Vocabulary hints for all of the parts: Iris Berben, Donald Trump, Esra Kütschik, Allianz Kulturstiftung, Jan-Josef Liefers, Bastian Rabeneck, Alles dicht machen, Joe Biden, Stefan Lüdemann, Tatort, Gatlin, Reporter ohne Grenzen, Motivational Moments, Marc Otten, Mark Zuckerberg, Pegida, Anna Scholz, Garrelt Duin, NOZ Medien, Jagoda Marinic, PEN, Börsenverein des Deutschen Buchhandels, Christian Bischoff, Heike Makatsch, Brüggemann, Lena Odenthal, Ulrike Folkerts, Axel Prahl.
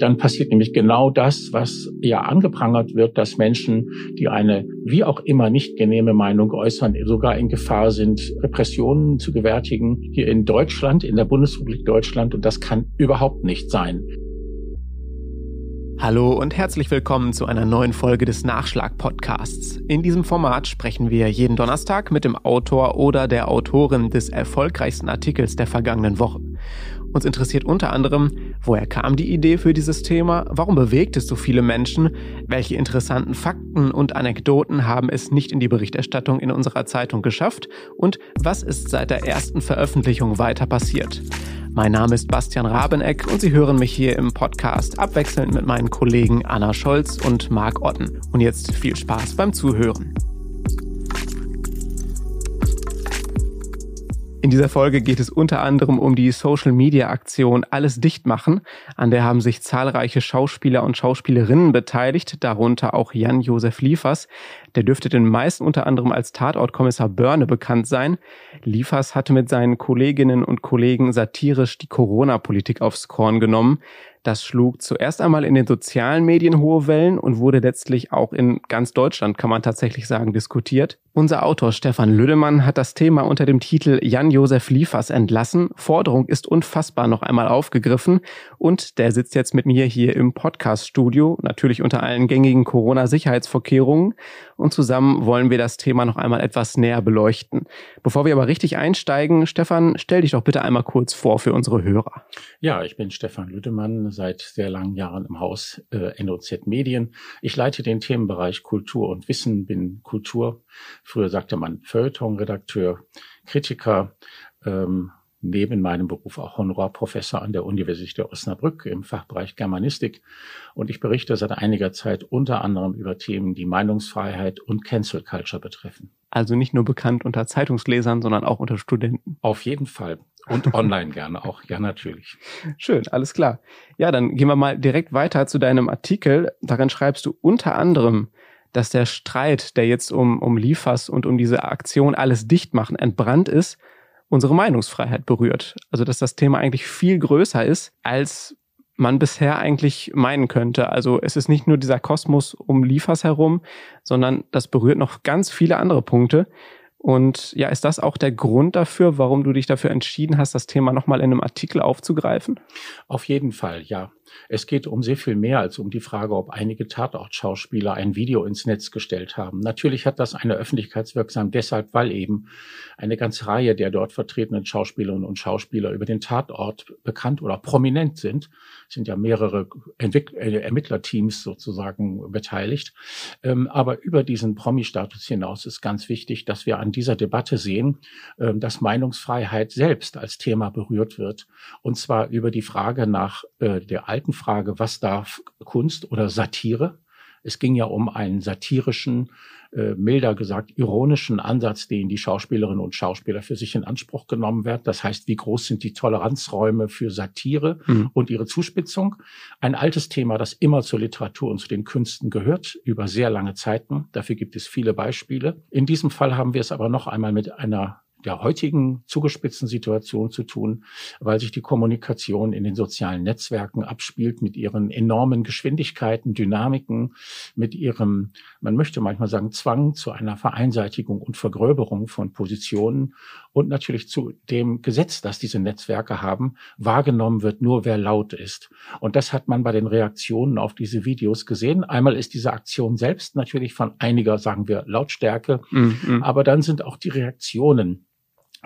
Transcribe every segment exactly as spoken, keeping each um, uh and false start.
dann passiert nämlich genau das, was ja angeprangert wird, dass Menschen, die eine wie auch immer nicht genehme Meinung äußern, sogar in Gefahr sind, Repressionen zu gewärtigen hier in Deutschland, in der Bundesrepublik Deutschland. Und das kann überhaupt nicht sein. Hallo und herzlich willkommen zu einer neuen Folge des Nachschlag-Podcasts. In diesem Format sprechen wir jeden Donnerstag mit dem Autor oder der Autorin des erfolgreichsten Artikels der vergangenen Woche. Uns interessiert unter anderem, woher kam die Idee für dieses Thema, warum bewegt es so viele Menschen, welche interessanten Fakten und Anekdoten haben es nicht in die Berichterstattung in unserer Zeitung geschafft und was ist seit der ersten Veröffentlichung weiter passiert. Mein Name ist Bastian Rabeneck und Sie hören mich hier im Podcast abwechselnd mit meinen Kollegen Anna Scholz und Marc Otten. Und jetzt viel Spaß beim Zuhören. In dieser Folge geht es unter anderem um die Social-Media-Aktion Alles dicht machen. An der haben sich zahlreiche Schauspieler und Schauspielerinnen beteiligt, darunter auch Jan-Josef Liefers. Der dürfte den meisten unter anderem als Tatortkommissar Börne bekannt sein. Liefers hatte mit seinen Kolleginnen und Kollegen satirisch die Corona-Politik aufs Korn genommen. Das schlug zuerst einmal in den sozialen Medien hohe Wellen und wurde letztlich auch in ganz Deutschland, kann man tatsächlich sagen, diskutiert. Unser Autor Stefan Lüdemann hat das Thema unter dem Titel Jan-Josef Liefers entlassen. Forderung ist unfassbar noch einmal aufgegriffen. Und der sitzt jetzt mit mir hier im Podcast-Studio, natürlich unter allen gängigen Corona-Sicherheitsvorkehrungen. Und zusammen wollen wir das Thema noch einmal etwas näher beleuchten. Bevor wir aber richtig einsteigen, Stefan, stell dich doch bitte einmal kurz vor für unsere Hörer. Ja, ich bin Stefan Lüdemann. Seit sehr langen Jahren im Haus äh, N O Z Medien. Ich leite den Themenbereich Kultur und Wissen, bin Kultur, früher sagte man Feuilleton-Redakteur, Kritiker, ähm, neben meinem Beruf auch Honorarprofessor an der Universität Osnabrück im Fachbereich Germanistik. Und ich berichte seit einiger Zeit unter anderem über Themen, die Meinungsfreiheit und Cancel Culture betreffen. Also nicht nur bekannt unter Zeitungslesern, sondern auch unter Studenten. Auf jeden Fall. Und online gerne auch. Ja, natürlich. Schön, alles klar. Ja, dann gehen wir mal direkt weiter zu deinem Artikel. Darin schreibst du unter anderem, dass der Streit, der jetzt um, um Liefers und um diese Aktion Alles dicht machen entbrannt ist, unsere Meinungsfreiheit berührt. Also dass das Thema eigentlich viel größer ist, als man bisher eigentlich meinen könnte. Also es ist nicht nur dieser Kosmos um Liefers herum, sondern das berührt noch ganz viele andere Punkte. Und ja, ist das auch der Grund dafür, warum du dich dafür entschieden hast, das Thema nochmal in einem Artikel aufzugreifen? Auf jeden Fall, ja. Es geht um sehr viel mehr als um die Frage, ob einige Tatort-Schauspieler ein Video ins Netz gestellt haben. Natürlich hat das eine Öffentlichkeitswirksamkeit deshalb, weil eben eine ganze Reihe der dort vertretenen Schauspielerinnen und Schauspieler über den Tatort bekannt oder prominent sind. Es sind ja mehrere Entwick- äh, Ermittlerteams sozusagen beteiligt. Ähm, aber über diesen Promi-Status hinaus ist ganz wichtig, dass wir an dieser Debatte sehen, äh, dass Meinungsfreiheit selbst als Thema berührt wird. Und zwar über die Frage nach äh, der Alten Frage, was darf Kunst oder Satire? Es ging ja um einen satirischen, äh, milder gesagt ironischen Ansatz, den die Schauspielerinnen und Schauspieler für sich in Anspruch genommen werden. Das heißt, wie groß sind die Toleranzräume für Satire mhm. und ihre Zuspitzung? Ein altes Thema, das immer zur Literatur und zu den Künsten gehört, über sehr lange Zeiten. Dafür gibt es viele Beispiele. In diesem Fall haben wir es aber noch einmal mit einer der heutigen zugespitzten Situation zu tun, weil sich die Kommunikation in den sozialen Netzwerken abspielt mit ihren enormen Geschwindigkeiten, Dynamiken, mit ihrem, man möchte manchmal sagen, Zwang zu einer Vereinseitigung und Vergröberung von Positionen und natürlich zu dem Gesetz, das diese Netzwerke haben, wahrgenommen wird nur, wer laut ist. Und das hat man bei den Reaktionen auf diese Videos gesehen. Einmal ist diese Aktion selbst natürlich von einiger, sagen wir, Lautstärke, mhm. aber dann sind auch die Reaktionen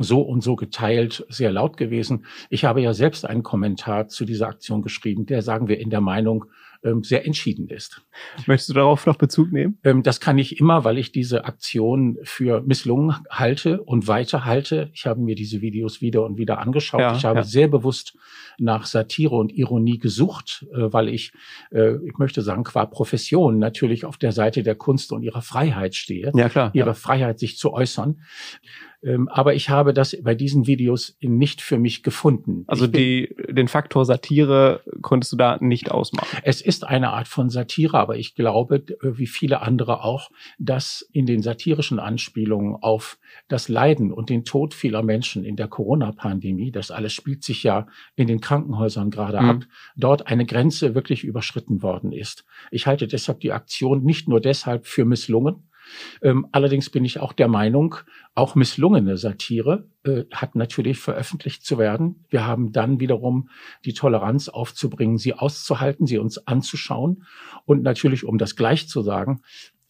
so und so geteilt, sehr laut gewesen. Ich habe ja selbst einen Kommentar zu dieser Aktion geschrieben, der, sagen wir, in der Meinung sehr entschieden ist. Möchtest du darauf noch Bezug nehmen? Das kann ich immer, weil ich diese Aktion für misslungen halte und weiterhalte. Ich habe mir diese Videos wieder und wieder angeschaut. Ja, ich habe ja. sehr bewusst nach Satire und Ironie gesucht, weil ich, ich möchte sagen, qua Profession natürlich auf der Seite der Kunst und ihrer Freiheit stehe. Ja, klar. Ihre ja. Freiheit, sich zu äußern. Aber ich habe das bei diesen Videos nicht für mich gefunden. Also die, den Faktor Satire konntest du da nicht ausmachen? Es ist ist eine Art von Satire, aber ich glaube, wie viele andere auch, dass in den satirischen Anspielungen auf das Leiden und den Tod vieler Menschen in der Corona-Pandemie, das alles spielt sich ja in den Krankenhäusern gerade mhm. ab, dort eine Grenze wirklich überschritten worden ist. Ich halte deshalb die Aktion nicht nur deshalb für misslungen. Ähm, allerdings bin ich auch der Meinung, auch misslungene Satire äh, hat natürlich veröffentlicht zu werden. Wir haben dann wiederum die Toleranz aufzubringen, sie auszuhalten, sie uns anzuschauen. Und natürlich, um das gleich zu sagen,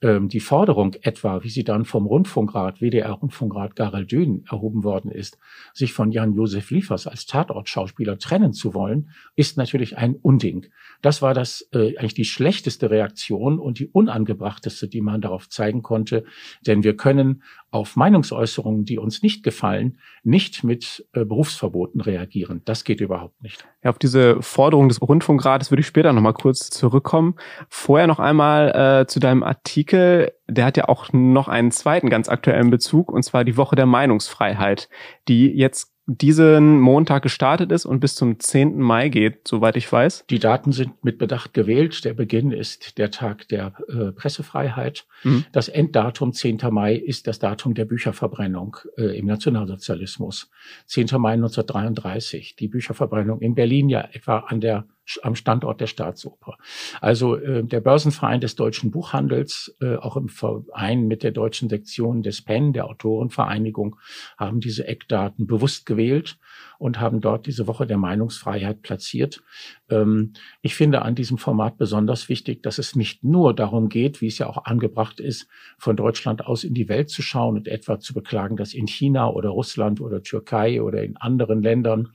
ähm, die Forderung etwa, wie sie dann vom Rundfunkrat, W D R-Rundfunkrat Garrelt Duin erhoben worden ist, sich von Jan-Josef Liefers als Tatort-Schauspieler trennen zu wollen, ist natürlich ein Unding. Das war das äh, eigentlich die schlechteste Reaktion und die unangebrachteste, die man darauf zeigen konnte. Denn wir können auf Meinungsäußerungen, die uns nicht gefallen, nicht mit äh, Berufsverboten reagieren. Das geht überhaupt nicht. Ja, auf diese Forderung des Rundfunkrates würde ich später nochmal kurz zurückkommen. Vorher noch einmal äh, zu deinem Artikel. Der hat ja auch noch einen zweiten ganz aktuellen Bezug, und zwar die Woche der Meinungsfreiheit, die jetzt diesen Montag gestartet ist und bis zum zehnten Mai geht, soweit ich weiß. Die Daten sind mit Bedacht gewählt. Der Beginn ist der Tag der äh, Pressefreiheit. Mhm. Das Enddatum zehnter Mai ist das Datum der Bücherverbrennung äh, im Nationalsozialismus. zehnter Mai neunzehnhundertdreiunddreißig, die Bücherverbrennung in Berlin, ja etwa an der am Standort der Staatsoper. Also äh, der Börsenverein des Deutschen Buchhandels, äh, auch im Verein mit der deutschen Sektion des P E N, der Autorenvereinigung, haben diese Eckdaten bewusst gewählt und haben dort diese Woche der Meinungsfreiheit platziert. Ähm, ich finde an diesem Format besonders wichtig, dass es nicht nur darum geht, wie es ja auch angebracht ist, von Deutschland aus in die Welt zu schauen und etwa zu beklagen, dass in China oder Russland oder Türkei oder in anderen Ländern,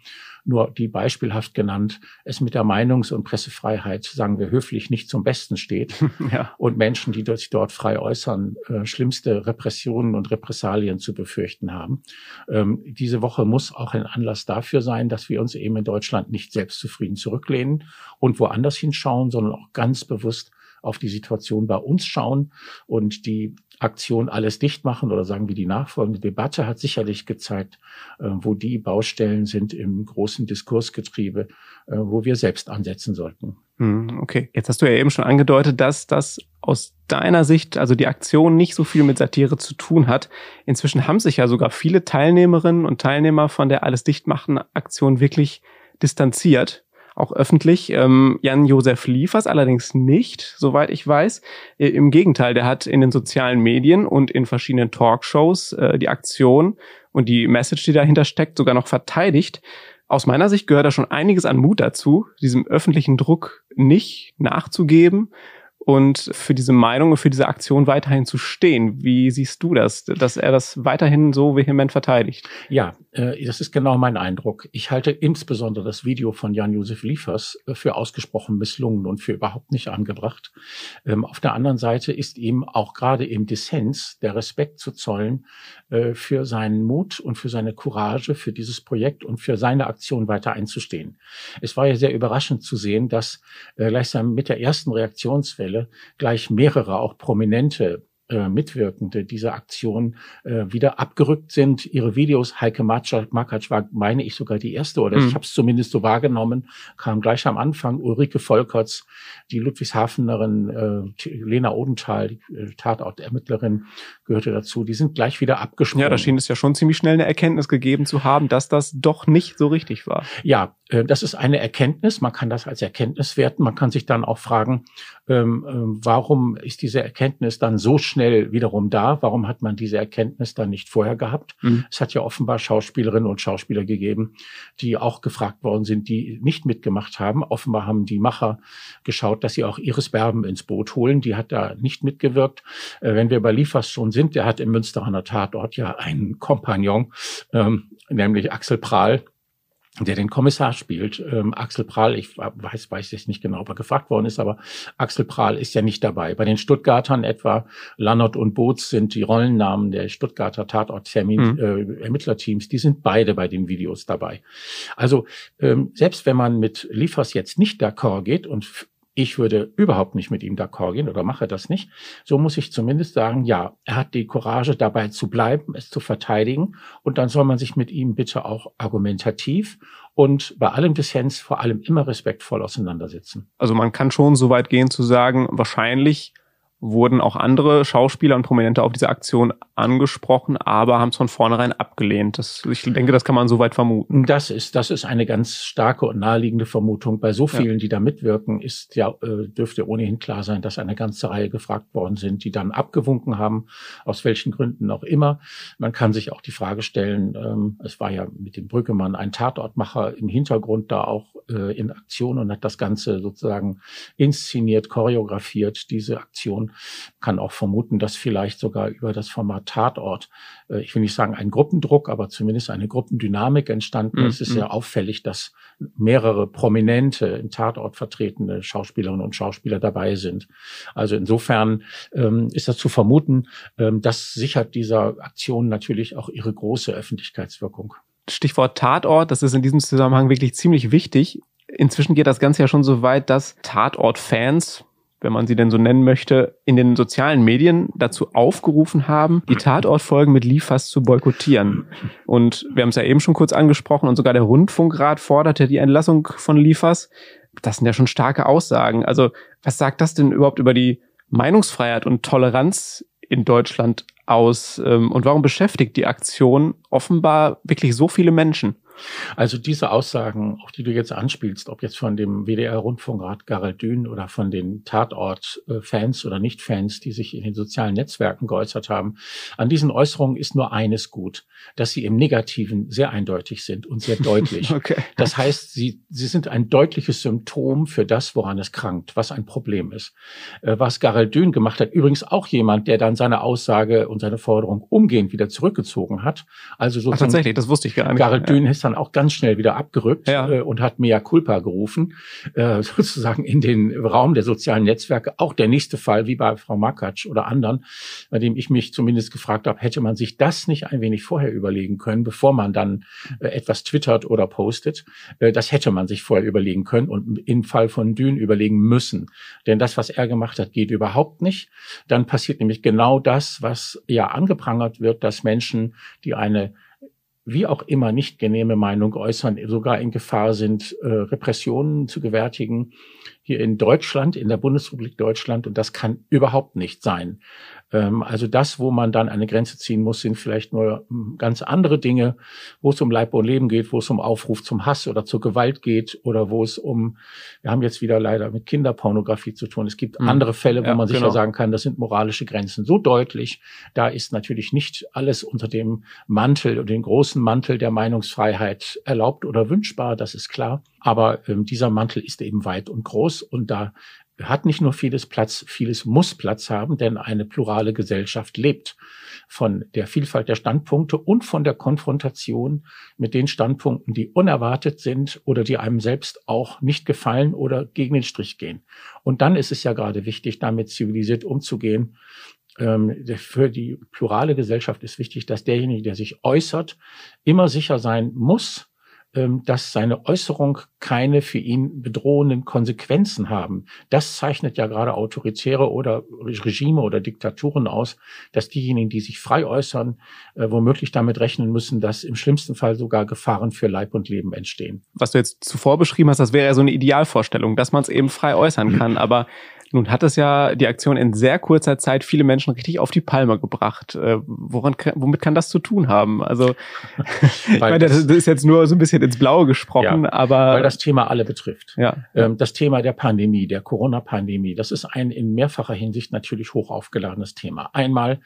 nur die beispielhaft genannt, es mit der Meinungs- und Pressefreiheit, sagen wir höflich, nicht zum Besten steht. Ja. Und Menschen, die sich dort frei äußern, äh, schlimmste Repressionen und Repressalien zu befürchten haben. Ähm, diese Woche muss auch ein Anlass dafür sein, dass wir uns eben in Deutschland nicht selbstzufrieden zurücklehnen und woanders hinschauen, sondern auch ganz bewusst auf die Situation bei uns schauen. Und die Aktion Alles dicht machen oder sagen wir die nachfolgende Debatte hat sicherlich gezeigt, wo die Baustellen sind im großen Diskursgetriebe, wo wir selbst ansetzen sollten. Okay, jetzt hast du ja eben schon angedeutet, dass das aus deiner Sicht, also die Aktion, nicht so viel mit Satire zu tun hat. Inzwischen haben sich ja sogar viele Teilnehmerinnen und Teilnehmer von der Alles dicht machen Aktion wirklich distanziert. Auch öffentlich. Ähm, Jan-Josef Liefers allerdings nicht, soweit ich weiß. Äh, im Gegenteil, der hat in den sozialen Medien und in verschiedenen Talkshows äh, die Aktion und die Message, die dahinter steckt, sogar noch verteidigt. Aus meiner Sicht gehört da schon einiges an Mut dazu, diesem öffentlichen Druck nicht nachzugeben und für diese Meinung und für diese Aktion weiterhin zu stehen. Wie siehst du das, dass er das weiterhin so vehement verteidigt? Ja, das ist genau mein Eindruck. Ich halte insbesondere das Video von Jan-Josef Liefers für ausgesprochen misslungen und für überhaupt nicht angebracht. Auf der anderen Seite ist ihm auch gerade im Dissens der Respekt zu zollen für seinen Mut und für seine Courage, für dieses Projekt und für seine Aktion weiter einzustehen. Es war ja sehr überraschend zu sehen, dass gleichsam mit der ersten Reaktionswelle gleich mehrere, auch prominente äh, Mitwirkende dieser Aktion äh, wieder abgerückt sind. Ihre Videos, Heike Makatsch war, meine ich, sogar die erste, oder mhm. ich habe es zumindest so wahrgenommen, kam gleich am Anfang. Ulrike Folkerts, die Ludwigshafenerin, äh, Lena Odenthal, die äh, Tatortermittlerin, gehörte dazu. Die sind gleich wieder abgesprungen. Ja, da schien es ja schon ziemlich schnell eine Erkenntnis gegeben zu haben, dass das doch nicht so richtig war. Ja, das ist eine Erkenntnis, man kann das als Erkenntnis werten. Man kann sich dann auch fragen, ähm, warum ist diese Erkenntnis dann so schnell wiederum da? Warum hat man diese Erkenntnis dann nicht vorher gehabt? Mhm. Es hat ja offenbar Schauspielerinnen und Schauspieler gegeben, die auch gefragt worden sind, die nicht mitgemacht haben. Offenbar haben die Macher geschaut, dass sie auch Iris Berben ins Boot holen. Die hat da nicht mitgewirkt. Äh, wenn wir bei Liefers schon sind, der hat im Münsteraner Tatort ja einen Kompagnon, ähm, nämlich Axel Prahl, der den Kommissar spielt. Ähm, Axel Prahl, ich weiß, weiß jetzt nicht genau, ob er gefragt worden ist, aber Axel Prahl ist ja nicht dabei. Bei den Stuttgartern etwa, Lannert und Boots sind die Rollennamen der Stuttgarter Tatort-Termin, mhm. äh, Ermittlerteams, die sind beide bei den Videos dabei. Also ähm, selbst wenn man mit Liefers jetzt nicht d'accord geht, und ich würde überhaupt nicht mit ihm d'accord gehen oder mache das nicht, so muss ich zumindest sagen, ja, er hat die Courage, dabei zu bleiben, es zu verteidigen. Und dann soll man sich mit ihm bitte auch argumentativ und bei allem Dissens vor allem immer respektvoll auseinandersetzen. Also man kann schon so weit gehen zu sagen, wahrscheinlich wurden auch andere Schauspieler und Prominente auf diese Aktion angesprochen, aber haben es von vornherein abgelehnt. Das, ich denke, das kann man soweit vermuten. Das ist, das ist eine ganz starke und naheliegende Vermutung. Bei so vielen, ja. die da mitwirken, ist ja, dürfte ohnehin klar sein, dass eine ganze Reihe gefragt worden sind, die dann abgewunken haben, aus welchen Gründen auch immer. Man kann sich auch die Frage stellen, ähm, es war ja mit dem Brüggemann ein Tatortmacher im Hintergrund da auch äh, in Aktion und hat das Ganze sozusagen inszeniert, choreografiert, diese Aktion. Kann auch vermuten, dass vielleicht sogar über das Format Tatort, äh, ich will nicht sagen ein Gruppendruck, aber zumindest eine Gruppendynamik entstanden. Mm, es ist mm. sehr auffällig, dass mehrere prominente im Tatort vertretene Schauspielerinnen und Schauspieler dabei sind. Also insofern ähm, ist das zu vermuten, ähm, das sichert dieser Aktion natürlich auch ihre große Öffentlichkeitswirkung. Stichwort Tatort, das ist in diesem Zusammenhang wirklich ziemlich wichtig. Inzwischen geht das Ganze ja schon so weit, dass Tatort-Fans, wenn man sie denn so nennen möchte, in den sozialen Medien dazu aufgerufen haben, die Tatortfolgen mit Liefers zu boykottieren. Und wir haben es ja eben schon kurz angesprochen und sogar der Rundfunkrat forderte die Entlassung von Liefers. Das sind ja schon starke Aussagen. Also was sagt das denn überhaupt über die Meinungsfreiheit und Toleranz in Deutschland aus? Und warum beschäftigt die Aktion offenbar wirklich so viele Menschen? Also diese Aussagen, auf die du jetzt anspielst, ob jetzt von dem W D R-Rundfunkrat Garrelt Duin oder von den Tatort-Fans oder Nicht-Fans, die sich in den sozialen Netzwerken geäußert haben, an diesen Äußerungen ist nur eines gut, dass sie im Negativen sehr eindeutig sind und sehr deutlich. Okay. Das heißt, sie, sie sind ein deutliches Symptom für das, woran es krankt, was ein Problem ist. Was Garrelt Duin gemacht hat, übrigens auch jemand, der dann seine Aussage und seine Forderung umgehend wieder zurückgezogen hat. Also sozusagen, ach, tatsächlich, das wusste ich gar nicht. Garrelt Duin ist dann auch ganz schnell wieder abgerückt, ja. äh, und hat Mea Culpa gerufen, äh, sozusagen in den Raum der sozialen Netzwerke. Auch der nächste Fall, wie bei Frau Makatsch oder anderen, bei dem ich mich zumindest gefragt habe, hätte man sich das nicht ein wenig vorher überlegen können, bevor man dann äh, etwas twittert oder postet. Äh, das hätte man sich vorher überlegen können und im Fall von Duin überlegen müssen. Denn das, was er gemacht hat, geht überhaupt nicht. Dann passiert nämlich genau das, was ja angeprangert wird, dass Menschen, die eine wie auch immer nicht genehme Meinung äußern, sogar in Gefahr sind, äh, Repressionen zu gewärtigen hier in Deutschland, in der Bundesrepublik Deutschland. Und das kann überhaupt nicht sein. Ähm, also das, wo man dann eine Grenze ziehen muss, sind vielleicht nur ganz andere Dinge, wo es um Leib und Leben geht, wo es um Aufruf zum Hass oder zur Gewalt geht oder wo es um, wir haben jetzt wieder leider mit Kinderpornografie zu tun. Es gibt mhm. andere Fälle, wo ja, man sicher genau. sagen kann, das sind moralische Grenzen so deutlich. Da ist natürlich nicht alles unter dem Mantel und den großen Mantel der Meinungsfreiheit erlaubt oder wünschbar, das ist klar. Aber ähm, dieser Mantel ist eben weit und groß und da hat nicht nur vieles Platz, vieles muss Platz haben, denn eine plurale Gesellschaft lebt von der Vielfalt der Standpunkte und von der Konfrontation mit den Standpunkten, die unerwartet sind oder die einem selbst auch nicht gefallen oder gegen den Strich gehen. Und dann ist es ja gerade wichtig, damit zivilisiert umzugehen. Für die plurale Gesellschaft ist wichtig, dass derjenige, der sich äußert, immer sicher sein muss, dass seine Äußerung keine für ihn bedrohenden Konsequenzen haben. Das zeichnet ja gerade autoritäre oder Regime oder Diktaturen aus, dass diejenigen, die sich frei äußern, äh, womöglich damit rechnen müssen, dass im schlimmsten Fall sogar Gefahren für Leib und Leben entstehen. Was du jetzt zuvor beschrieben hast, das wäre ja so eine Idealvorstellung, dass man es eben frei äußern kann, aber nun hat es ja die Aktion in sehr kurzer Zeit viele Menschen richtig auf die Palme gebracht. Äh, woran, womit kann das zu tun haben? Also, ich meine, das, das ist jetzt nur so ein bisschen ins Blaue gesprochen, ja, aber... Weil das Thema alle betrifft. Ja. Ähm, das Thema der Pandemie, der Corona-Pandemie, das ist ein in mehrfacher Hinsicht natürlich hoch aufgeladenes Thema. Einmal,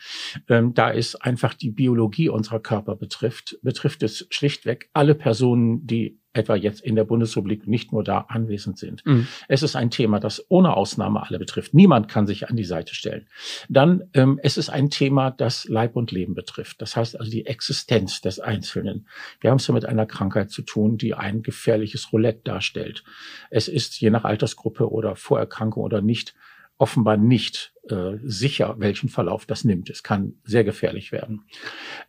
ähm, da es einfach die Biologie unserer Körper betrifft, betrifft es schlichtweg alle Personen, die etwa jetzt in der Bundesrepublik nicht nur da anwesend sind. Mhm. Es ist ein Thema, das ohne Ausnahme alle betrifft. Niemand kann sich an die Seite stellen. Dann, ähm, es ist ein Thema, das Leib und Leben betrifft. Das heißt also die Existenz des Einzelnen. Wir haben es ja mit einer Krankheit zu tun, die ein gefährliches Roulette darstellt. Es ist je nach Altersgruppe oder Vorerkrankung oder nicht, offenbar nicht äh, sicher, welchen Verlauf das nimmt. Es kann sehr gefährlich werden.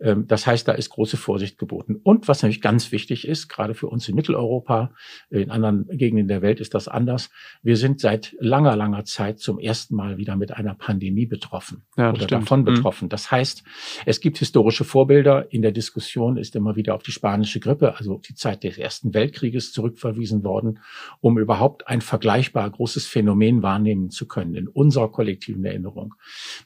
Ähm, das heißt, da ist große Vorsicht geboten. Und was natürlich ganz wichtig ist, gerade für uns in Mitteleuropa, in anderen Gegenden der Welt ist das anders. Wir sind seit langer, langer Zeit zum ersten Mal wieder mit einer Pandemie betroffen ja, oder stimmt. davon betroffen. Das heißt, es gibt historische Vorbilder. In der Diskussion ist immer wieder auf die spanische Grippe, also die Zeit des Ersten Weltkrieges, zurückverwiesen worden, um überhaupt ein vergleichbar großes Phänomen wahrnehmen zu können in unserer kollektiven Erinnerung.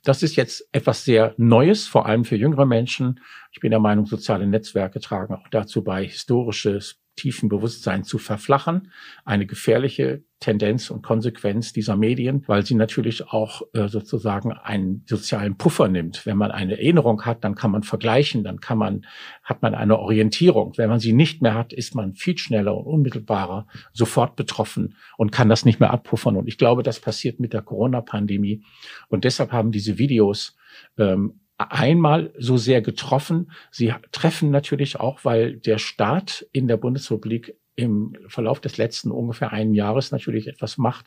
Das ist jetzt etwas sehr Neues, vor allem für jüngere Menschen. Ich bin der Meinung, soziale Netzwerke tragen auch dazu bei, historisches Tiefenbewusstsein zu verflachen. Eine gefährliche Tendenz und Konsequenz dieser Medien, weil sie natürlich auch äh, sozusagen einen sozialen Puffer nimmt. Wenn man eine Erinnerung hat, dann kann man vergleichen, dann kann man, hat man eine Orientierung. Wenn man sie nicht mehr hat, ist man viel schneller und unmittelbarer sofort betroffen und kann das nicht mehr abpuffern. Und ich glaube, das passiert mit der Corona-Pandemie. Und deshalb haben diese Videos ähm, einmal so sehr getroffen. Sie treffen natürlich auch, weil der Staat in der Bundesrepublik im Verlauf des letzten ungefähr einen Jahres natürlich etwas macht,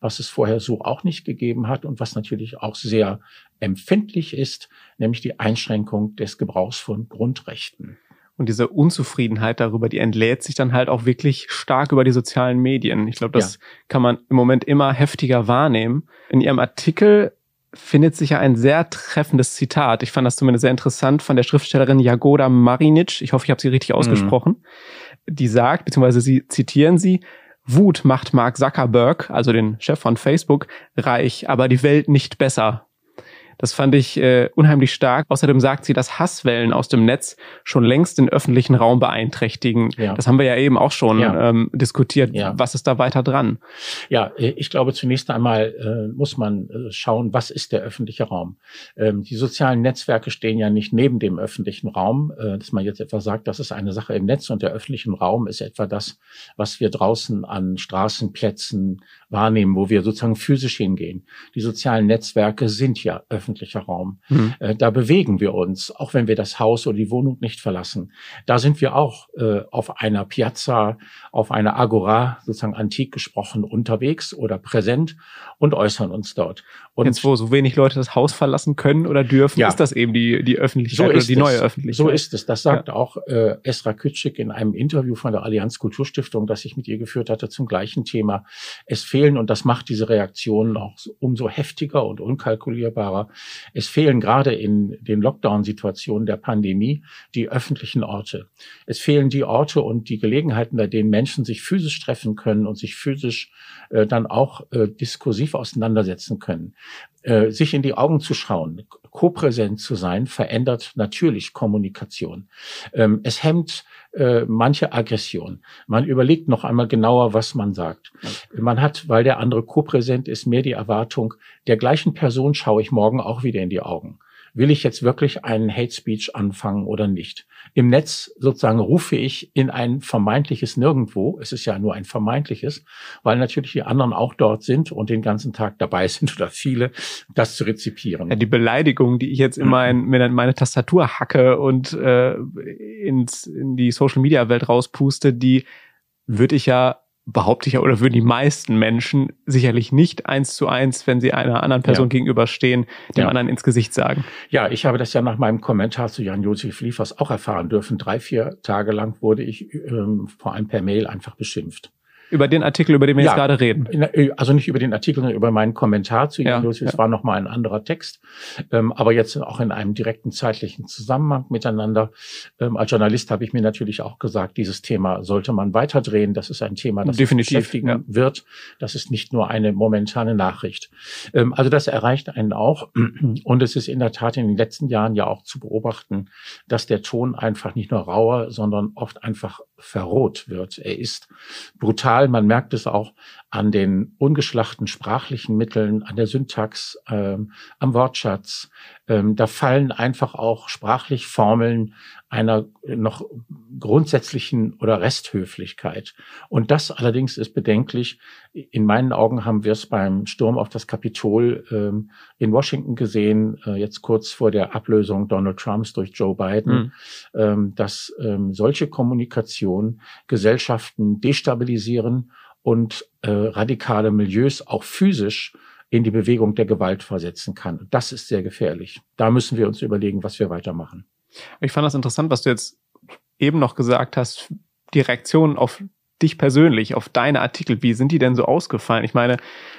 was es vorher so auch nicht gegeben hat und was natürlich auch sehr empfindlich ist, nämlich die Einschränkung des Gebrauchs von Grundrechten. Und diese Unzufriedenheit darüber, die entlädt sich dann halt auch wirklich stark über die sozialen Medien. Ich glaube, das ja. kann man im Moment immer heftiger wahrnehmen. In Ihrem Artikel findet sich ja ein sehr treffendes Zitat. Ich fand das zumindest sehr interessant von der Schriftstellerin Jagoda Marinic. Ich hoffe, ich habe sie richtig ausgesprochen. Mm. Die sagt, beziehungsweise sie zitieren sie, Wut macht Mark Zuckerberg, also den Chef von Facebook, reich, aber die Welt nicht besser. Das fand ich äh, unheimlich stark. Außerdem sagt sie, dass Hasswellen aus dem Netz schon längst den öffentlichen Raum beeinträchtigen. Ja. Das haben wir ja eben auch schon ja. ähm, diskutiert. Ja. Was ist da weiter dran? Ja, ich glaube, zunächst einmal äh, muss man äh, schauen, was ist der öffentliche Raum? Ähm, die sozialen Netzwerke stehen ja nicht neben dem öffentlichen Raum. Äh, dass man jetzt etwa sagt, das ist eine Sache im Netz und der öffentliche Raum ist etwa das, was wir draußen an Straßenplätzen wahrnehmen, wo wir sozusagen physisch hingehen. Die sozialen Netzwerke sind ja öffentlich. öffentlicher Raum. Mhm. Äh, da bewegen wir uns, auch wenn wir das Haus oder die Wohnung nicht verlassen. Da sind wir auch äh, auf einer Piazza, auf einer Agora, sozusagen antik gesprochen, unterwegs oder präsent und äußern uns dort. Und jetzt, wo so wenig Leute das Haus verlassen können oder dürfen, ja. ist das eben die, die Öffentlichkeit so oder die es. neue Öffentlichkeit. So ist es. Das sagt ja. auch äh, Esra Kütschik in einem Interview von der Allianz Kulturstiftung, das ich mit ihr geführt hatte, zum gleichen Thema. Es fehlen, und das macht diese Reaktionen auch umso heftiger und unkalkulierbarer, es fehlen gerade in den Lockdown-Situationen der Pandemie die öffentlichen Orte. Es fehlen die Orte und die Gelegenheiten, bei denen Menschen sich physisch treffen können und sich physisch äh, dann auch äh, diskursiv auseinandersetzen können. Äh, sich in die Augen zu schauen, kopräsent zu sein, verändert natürlich Kommunikation. Ähm, es hemmt äh, manche Aggression. Man überlegt noch einmal genauer, was man sagt. Man hat, weil der andere kopräsent ist, mehr die Erwartung, der gleichen Person schaue ich morgen auch wieder in die Augen. Will ich jetzt wirklich einen Hate Speech anfangen oder nicht? Im Netz sozusagen rufe ich in ein vermeintliches Nirgendwo. Es ist ja nur ein vermeintliches, weil natürlich die anderen auch dort sind und den ganzen Tag dabei sind oder viele, das zu rezipieren. Ja, die Beleidigung, die ich jetzt in, mein, in meine Tastatur hacke und äh, ins, in die Social-Media-Welt rauspuste, die würde ich ja behaupte ich ja, oder würden die meisten Menschen sicherlich nicht eins zu eins, wenn sie einer anderen Person ja. gegenüberstehen, dem ja. anderen ins Gesicht sagen. Ja, ich habe das ja nach meinem Kommentar zu Jan-Josef Liefers auch erfahren dürfen. Drei, vier Tage lang wurde ich ähm, vor allem per Mail einfach beschimpft. Über den Artikel, über den wir ja, jetzt gerade reden. Also nicht über den Artikel, sondern über meinen Kommentar zu ihm. Ja, es ja. war nochmal ein anderer Text, ähm, aber jetzt auch in einem direkten zeitlichen Zusammenhang miteinander. Ähm, als Journalist habe ich mir natürlich auch gesagt, dieses Thema sollte man weiterdrehen. Das ist ein Thema, das definitiv beschäftigen ja. wird. Das ist nicht nur eine momentane Nachricht. Ähm, also das erreicht einen auch. Und es ist in der Tat in den letzten Jahren ja auch zu beobachten, dass der Ton einfach nicht nur rauer, sondern oft einfach verroht wird. Er ist brutal. Man merkt es auch an den ungeschlachten sprachlichen Mitteln, an der Syntax, ähm, am Wortschatz. Ähm, da fallen einfach auch sprachlich Formeln einer noch grundsätzlichen oder Resthöflichkeit. Und das allerdings ist bedenklich. In meinen Augen haben wir es beim Sturm auf das Kapitol ähm, in Washington gesehen, äh, jetzt kurz vor der Ablösung Donald Trumps durch Joe Biden, mhm. ähm, dass ähm, solche Kommunikation Gesellschaften destabilisieren und äh, radikale Milieus auch physisch in die Bewegung der Gewalt versetzen kann. Und das ist sehr gefährlich. Da müssen wir uns überlegen, was wir weitermachen. Ich fand das interessant, was du jetzt eben noch gesagt hast, die Reaktion auf dich persönlich, auf deine Artikel. Wie sind die denn so ausgefallen? Ich meine,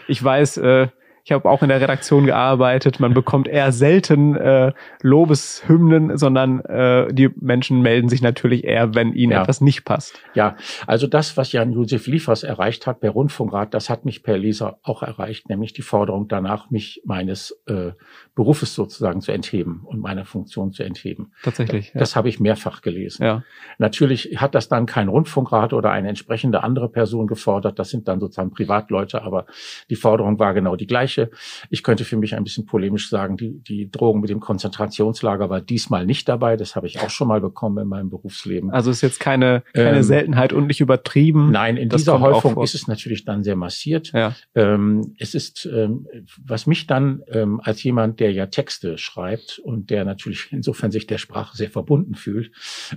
ich weiß, äh, ich habe auch in der Redaktion gearbeitet. Man bekommt eher selten äh, Lobeshymnen, sondern äh, die Menschen melden sich natürlich eher, wenn ihnen ja. etwas nicht passt. Ja, also das, was Jan-Josef Liefers erreicht hat per Rundfunkrat, das hat mich per Leser auch erreicht, nämlich die Forderung danach, mich meines äh, Berufes sozusagen zu entheben und meiner Funktion zu entheben. Tatsächlich. Ja. Das habe ich mehrfach gelesen. Ja. Natürlich hat das dann kein Rundfunkrat oder eine entsprechende andere Person gefordert. Das sind dann sozusagen Privatleute, aber die Forderung war genau die gleiche. Ich könnte für mich ein bisschen polemisch sagen, die, die Drohung mit dem Konzentrationslager war diesmal nicht dabei. Das habe ich auch schon mal bekommen in meinem Berufsleben. Also ist jetzt keine, keine ähm, Seltenheit und nicht übertrieben. Nein, in das dieser Häufung ist es natürlich dann sehr massiert. Ja. Ähm, es ist, ähm, was mich dann ähm, als jemand, der ja Texte schreibt und der natürlich insofern sich der Sprache sehr verbunden fühlt,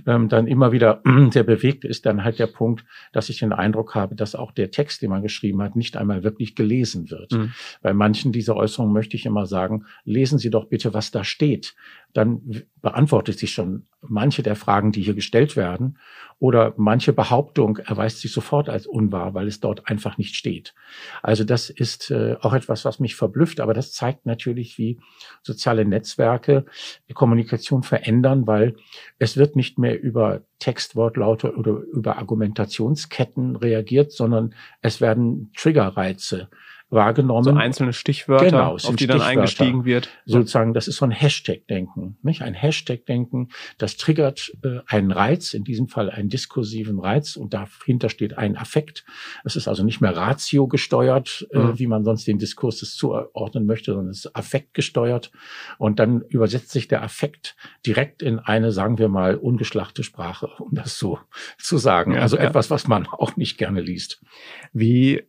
ähm, dann immer wieder sehr bewegt ist, dann halt der Punkt, dass ich den Eindruck habe, dass auch der Text, den man geschrieben hat, nicht einmal wirklich gelesen wird. Mhm. Weil man manchen dieser Äußerungen möchte ich immer sagen, lesen Sie doch bitte, was da steht. Dann beantwortet sich schon manche der Fragen, die hier gestellt werden. Oder manche Behauptung erweist sich sofort als unwahr, weil es dort einfach nicht steht. Also das ist äh, auch etwas, was mich verblüfft. Aber das zeigt natürlich, wie soziale Netzwerke die Kommunikation verändern, weil es wird nicht mehr über Textwortlaute oder über Argumentationsketten reagiert, sondern es werden Triggerreize wahrgenommen. So einzelne Stichwörter, genau, auf die Stichwörter dann eingestiegen wird. Sozusagen, das ist so ein Hashtag-Denken, nicht? Ein Hashtag-Denken, das triggert äh, einen Reiz, in diesem Fall einen diskursiven Reiz, und dahinter steht ein Affekt. Es ist also nicht mehr ratio gesteuert, mhm. äh, wie man sonst den Diskurs das zuordnen möchte, sondern es ist Affekt gesteuert. Und dann übersetzt sich der Affekt direkt in eine, sagen wir mal, ungeschlachte Sprache, um das so zu sagen. Ja, also ja. etwas, was man auch nicht gerne liest. Wie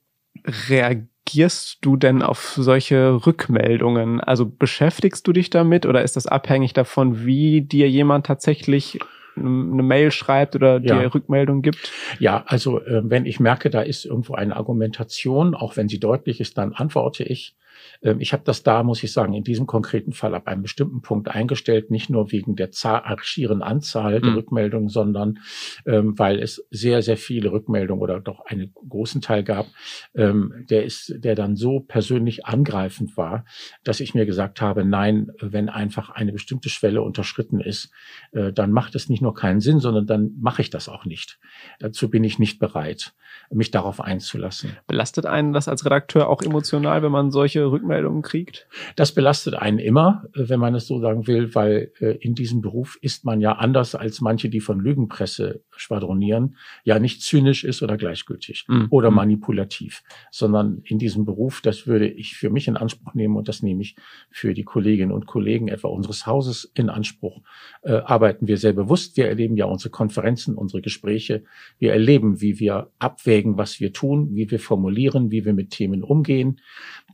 reagiert Reagierst du denn auf solche Rückmeldungen? Also beschäftigst du dich damit oder ist das abhängig davon, wie dir jemand tatsächlich eine Mail schreibt oder die ja. Rückmeldung gibt? Ja, also äh, wenn ich merke, da ist irgendwo eine Argumentation, auch wenn sie deutlich ist, dann antworte ich. Ähm, ich habe das da, muss ich sagen, in diesem konkreten Fall ab einem bestimmten Punkt eingestellt, nicht nur wegen der schieren Anzahl der mhm. Rückmeldungen, sondern ähm, weil es sehr, sehr viele Rückmeldungen oder doch einen großen Teil gab, ähm, der ist, der dann so persönlich angreifend war, dass ich mir gesagt habe, nein, wenn einfach eine bestimmte Schwelle unterschritten ist, äh, dann macht es nicht nur keinen Sinn, sondern dann mache ich das auch nicht. Dazu bin ich nicht bereit, mich darauf einzulassen. Belastet einen das als Redakteur auch emotional, wenn man solche Rückmeldungen kriegt? Das belastet einen immer, wenn man es so sagen will, weil in diesem Beruf ist man ja anders als manche, die von Lügenpresse schwadronieren, ja nicht zynisch ist oder gleichgültig mhm. oder manipulativ, sondern in diesem Beruf, das würde ich für mich in Anspruch nehmen und das nehme ich für die Kolleginnen und Kollegen etwa unseres Hauses in Anspruch, äh, arbeiten wir sehr bewusst. Wir erleben ja unsere Konferenzen, unsere Gespräche. Wir erleben, wie wir abwägen, was wir tun, wie wir formulieren, wie wir mit Themen umgehen.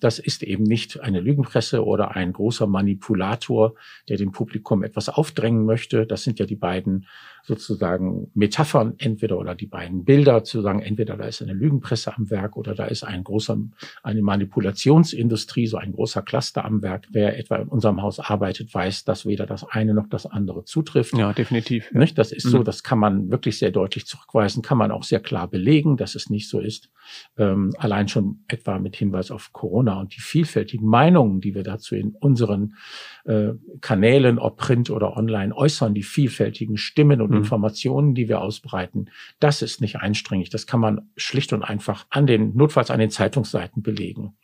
Das ist eben nicht eine Lügenpresse oder ein großer Manipulator, der dem Publikum etwas aufdrängen möchte. Das sind ja die beiden sozusagen Metaphern, entweder oder die beiden Bilder zu sagen, entweder da ist eine Lügenpresse am Werk oder da ist ein großer, eine Manipulationsindustrie, so ein großer Cluster am Werk. Wer etwa in unserem Haus arbeitet, weiß, dass weder das eine noch das andere zutrifft. Ja, definitiv. Nicht? Das ist mhm. so, das kann man wirklich sehr deutlich zurückweisen, kann man auch sehr klar belegen, dass es nicht so ist. Ähm, allein schon etwa mit Hinweis auf Corona und die vielfältigen Meinungen, die wir dazu in unseren äh, Kanälen, ob Print oder online, äußern, die vielfältigen Stimmen und Informationen, die wir ausbreiten, das ist nicht einstrengig. Das kann man schlicht und einfach an den, notfalls an den Zeitungsseiten belegen.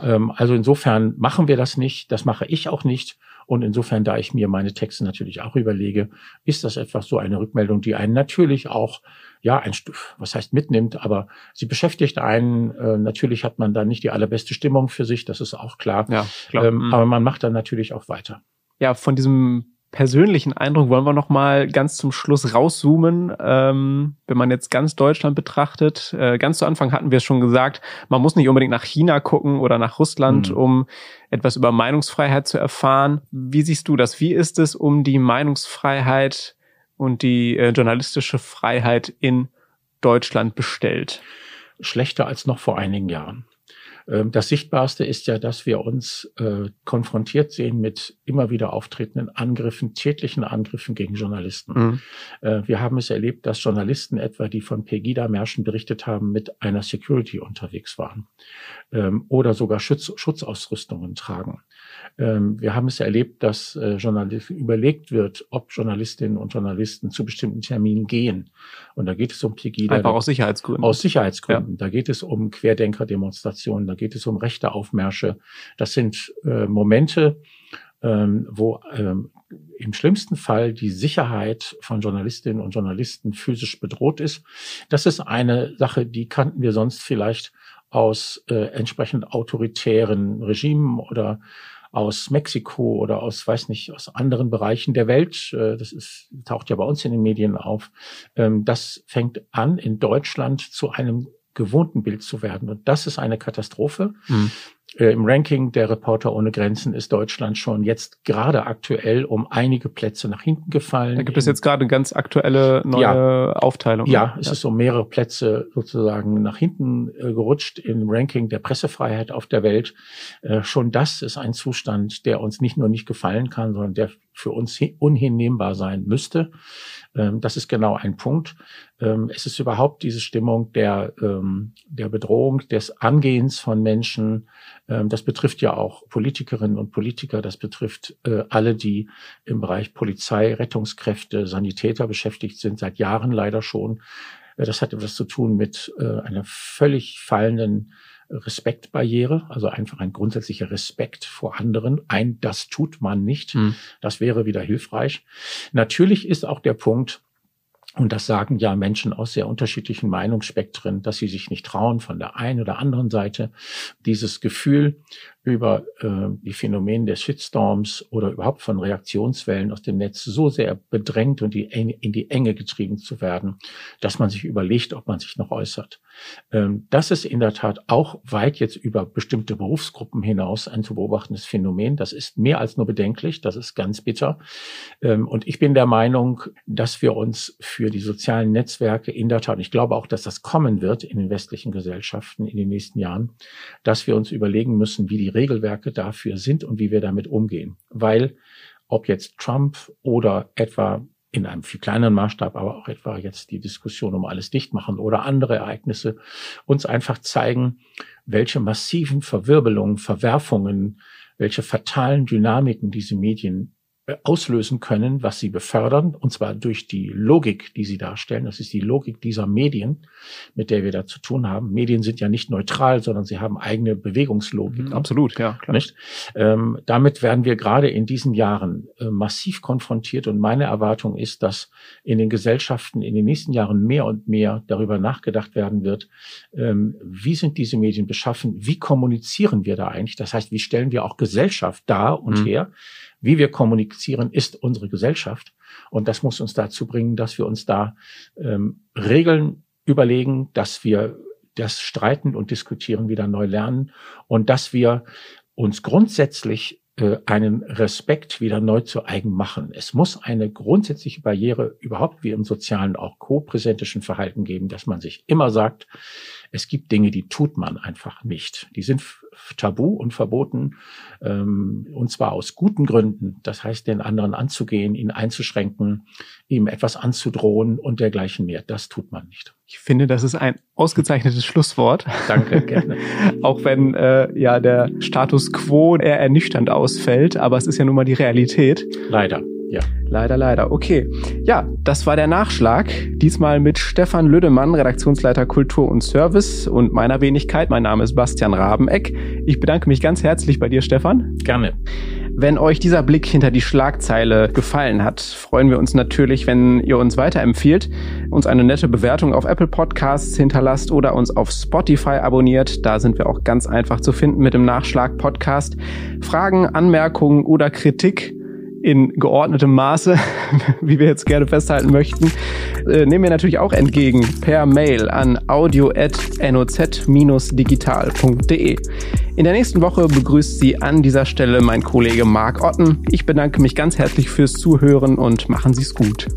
ähm, also insofern machen wir das nicht. Das mache ich auch nicht. Und insofern, da ich mir meine Texte natürlich auch überlege, ist das etwas so eine Rückmeldung, die einen natürlich auch, ja, ein Stück, was heißt mitnimmt, aber sie beschäftigt einen. Äh, natürlich hat man da nicht die allerbeste Stimmung für sich. Das ist auch klar. Ja, klar. Ähm, mhm. Aber man macht dann natürlich auch weiter. Ja, von diesem persönlichen Eindruck wollen wir noch mal ganz zum Schluss rauszoomen. Ähm, wenn man jetzt ganz Deutschland betrachtet, äh, ganz zu Anfang hatten wir es schon gesagt, man muss nicht unbedingt nach China gucken oder nach Russland, mhm. um etwas über Meinungsfreiheit zu erfahren. Wie siehst du das? Wie ist es um die Meinungsfreiheit und die äh, journalistische Freiheit in Deutschland bestellt? Schlechter als noch vor einigen Jahren. Das Sichtbarste ist ja, dass wir uns äh, konfrontiert sehen mit immer wieder auftretenden Angriffen, tätlichen Angriffen gegen Journalisten. Mhm. Äh, wir haben es erlebt, dass Journalisten etwa, die von Pegida-Märschen berichtet haben, mit einer Security unterwegs waren ähm, oder sogar Schutz, Schutzausrüstungen tragen. Ähm, wir haben es erlebt, dass äh, Journalisten überlegt wird, ob Journalistinnen und Journalisten zu bestimmten Terminen gehen. Und da geht es um Pegida. Einfach aus Sicherheitsgründen. Aus Sicherheitsgründen. Ja. Da geht es um Querdenker-Demonstrationen, geht es um rechte Aufmärsche. Das sind äh, Momente, ähm, wo ähm, im schlimmsten Fall die Sicherheit von Journalistinnen und Journalisten physisch bedroht ist. Das ist eine Sache, die kannten wir sonst vielleicht aus äh, entsprechend autoritären Regimen oder aus Mexiko oder aus, weiß nicht, aus anderen Bereichen der Welt. Das ist, taucht ja bei uns in den Medien auf. Ähm, das fängt an, in Deutschland zu einem gewohnten Bild zu werden. Und das ist eine Katastrophe. Mhm. Äh, Im Ranking der Reporter ohne Grenzen ist Deutschland schon jetzt gerade aktuell um einige Plätze nach hinten gefallen. Da gibt in, es jetzt gerade eine ganz aktuelle neue ja, Aufteilung. Ja, ja, es ist um mehrere Plätze sozusagen nach hinten äh, gerutscht im Ranking der Pressefreiheit auf der Welt. Äh, schon das ist ein Zustand, der uns nicht nur nicht gefallen kann, sondern der für uns unhinnehmbar sein müsste. Ähm, das ist genau ein Punkt. Ähm, es ist überhaupt diese Stimmung der, ähm, der Bedrohung, des Angehens von Menschen. Ähm, das betrifft ja auch Politikerinnen und Politiker. Das betrifft äh, alle, die im Bereich Polizei, Rettungskräfte, Sanitäter beschäftigt sind, seit Jahren leider schon. Äh, das hat etwas zu tun mit äh, einer völlig fallenden Respektbarriere, also einfach ein grundsätzlicher Respekt vor anderen. Ein, das tut man nicht. Mhm. Das wäre wieder hilfreich. Natürlich ist auch der Punkt, und das sagen ja Menschen aus sehr unterschiedlichen Meinungsspektren, dass sie sich nicht trauen von der einen oder anderen Seite. Dieses Gefühl über äh, die Phänomene des Shitstorms oder überhaupt von Reaktionswellen aus dem Netz so sehr bedrängt und die, in die Enge getrieben zu werden, dass man sich überlegt, ob man sich noch äußert. Ähm, das ist in der Tat auch weit jetzt über bestimmte Berufsgruppen hinaus ein zu beobachtendes Phänomen. Das ist mehr als nur bedenklich, das ist ganz bitter. Ähm, und ich bin der Meinung, dass wir uns für die sozialen Netzwerke in der Tat, und ich glaube auch, dass das kommen wird in den westlichen Gesellschaften in den nächsten Jahren, dass wir uns überlegen müssen, wie die Regelwerke dafür sind und wie wir damit umgehen. Weil ob jetzt Trump oder etwa in einem viel kleineren Maßstab, aber auch etwa jetzt die Diskussion um alles dicht machen oder andere Ereignisse uns einfach zeigen, welche massiven Verwirbelungen, Verwerfungen, welche fatalen Dynamiken diese Medien auslösen können, was sie befördern, und zwar durch die Logik, die sie darstellen. Das ist die Logik dieser Medien, mit der wir da zu tun haben. Medien sind ja nicht neutral, sondern sie haben eigene Bewegungslogik. Absolut, ja, klar. Nicht? Ähm, damit werden wir gerade in diesen Jahren äh, massiv konfrontiert, und meine Erwartung ist, dass in den Gesellschaften in den nächsten Jahren mehr und mehr darüber nachgedacht werden wird, ähm, wie sind diese Medien beschaffen, wie kommunizieren wir da eigentlich, das heißt, wie stellen wir auch Gesellschaft dar und mhm. her. Wie wir kommunizieren, ist unsere Gesellschaft. Und das muss uns dazu bringen, dass wir uns da ähm, Regeln überlegen, dass wir das Streiten und Diskutieren wieder neu lernen und dass wir uns grundsätzlich äh, einen Respekt wieder neu zu eigen machen. Es muss eine grundsätzliche Barriere überhaupt wie im sozialen, auch kopräsentischen Verhalten geben, dass man sich immer sagt, es gibt Dinge, die tut man einfach nicht. Die sind tabu und verboten, ähm, und zwar aus guten Gründen. Das heißt, den anderen anzugehen, ihn einzuschränken, ihm etwas anzudrohen und dergleichen mehr. Das tut man nicht. Ich finde, das ist ein ausgezeichnetes Schlusswort. Danke, gerne. Auch wenn äh, ja der Status quo eher ernüchternd ausfällt, aber es ist ja nun mal die Realität. Leider. Ja. Leider, leider. Okay. Ja, das war der Nachschlag. Diesmal mit Stefan Lüdemann, Redaktionsleiter Kultur und Service, und meiner Wenigkeit. Mein Name ist Bastian Rabeneck. Ich bedanke mich ganz herzlich bei dir, Stefan. Gerne. Wenn euch dieser Blick hinter die Schlagzeile gefallen hat, freuen wir uns natürlich, wenn ihr uns weiterempfiehlt, uns eine nette Bewertung auf Apple Podcasts hinterlasst oder uns auf Spotify abonniert. Da sind wir auch ganz einfach zu finden mit dem Nachschlag-Podcast. Fragen, Anmerkungen oder Kritik in geordnetem Maße, wie wir jetzt gerne festhalten möchten, nehmen wir natürlich auch entgegen per Mail an audio at noz dash digital punkt de. In der nächsten Woche begrüßt Sie an dieser Stelle mein Kollege Marc Otten. Ich bedanke mich ganz herzlich fürs Zuhören und machen Sie es gut.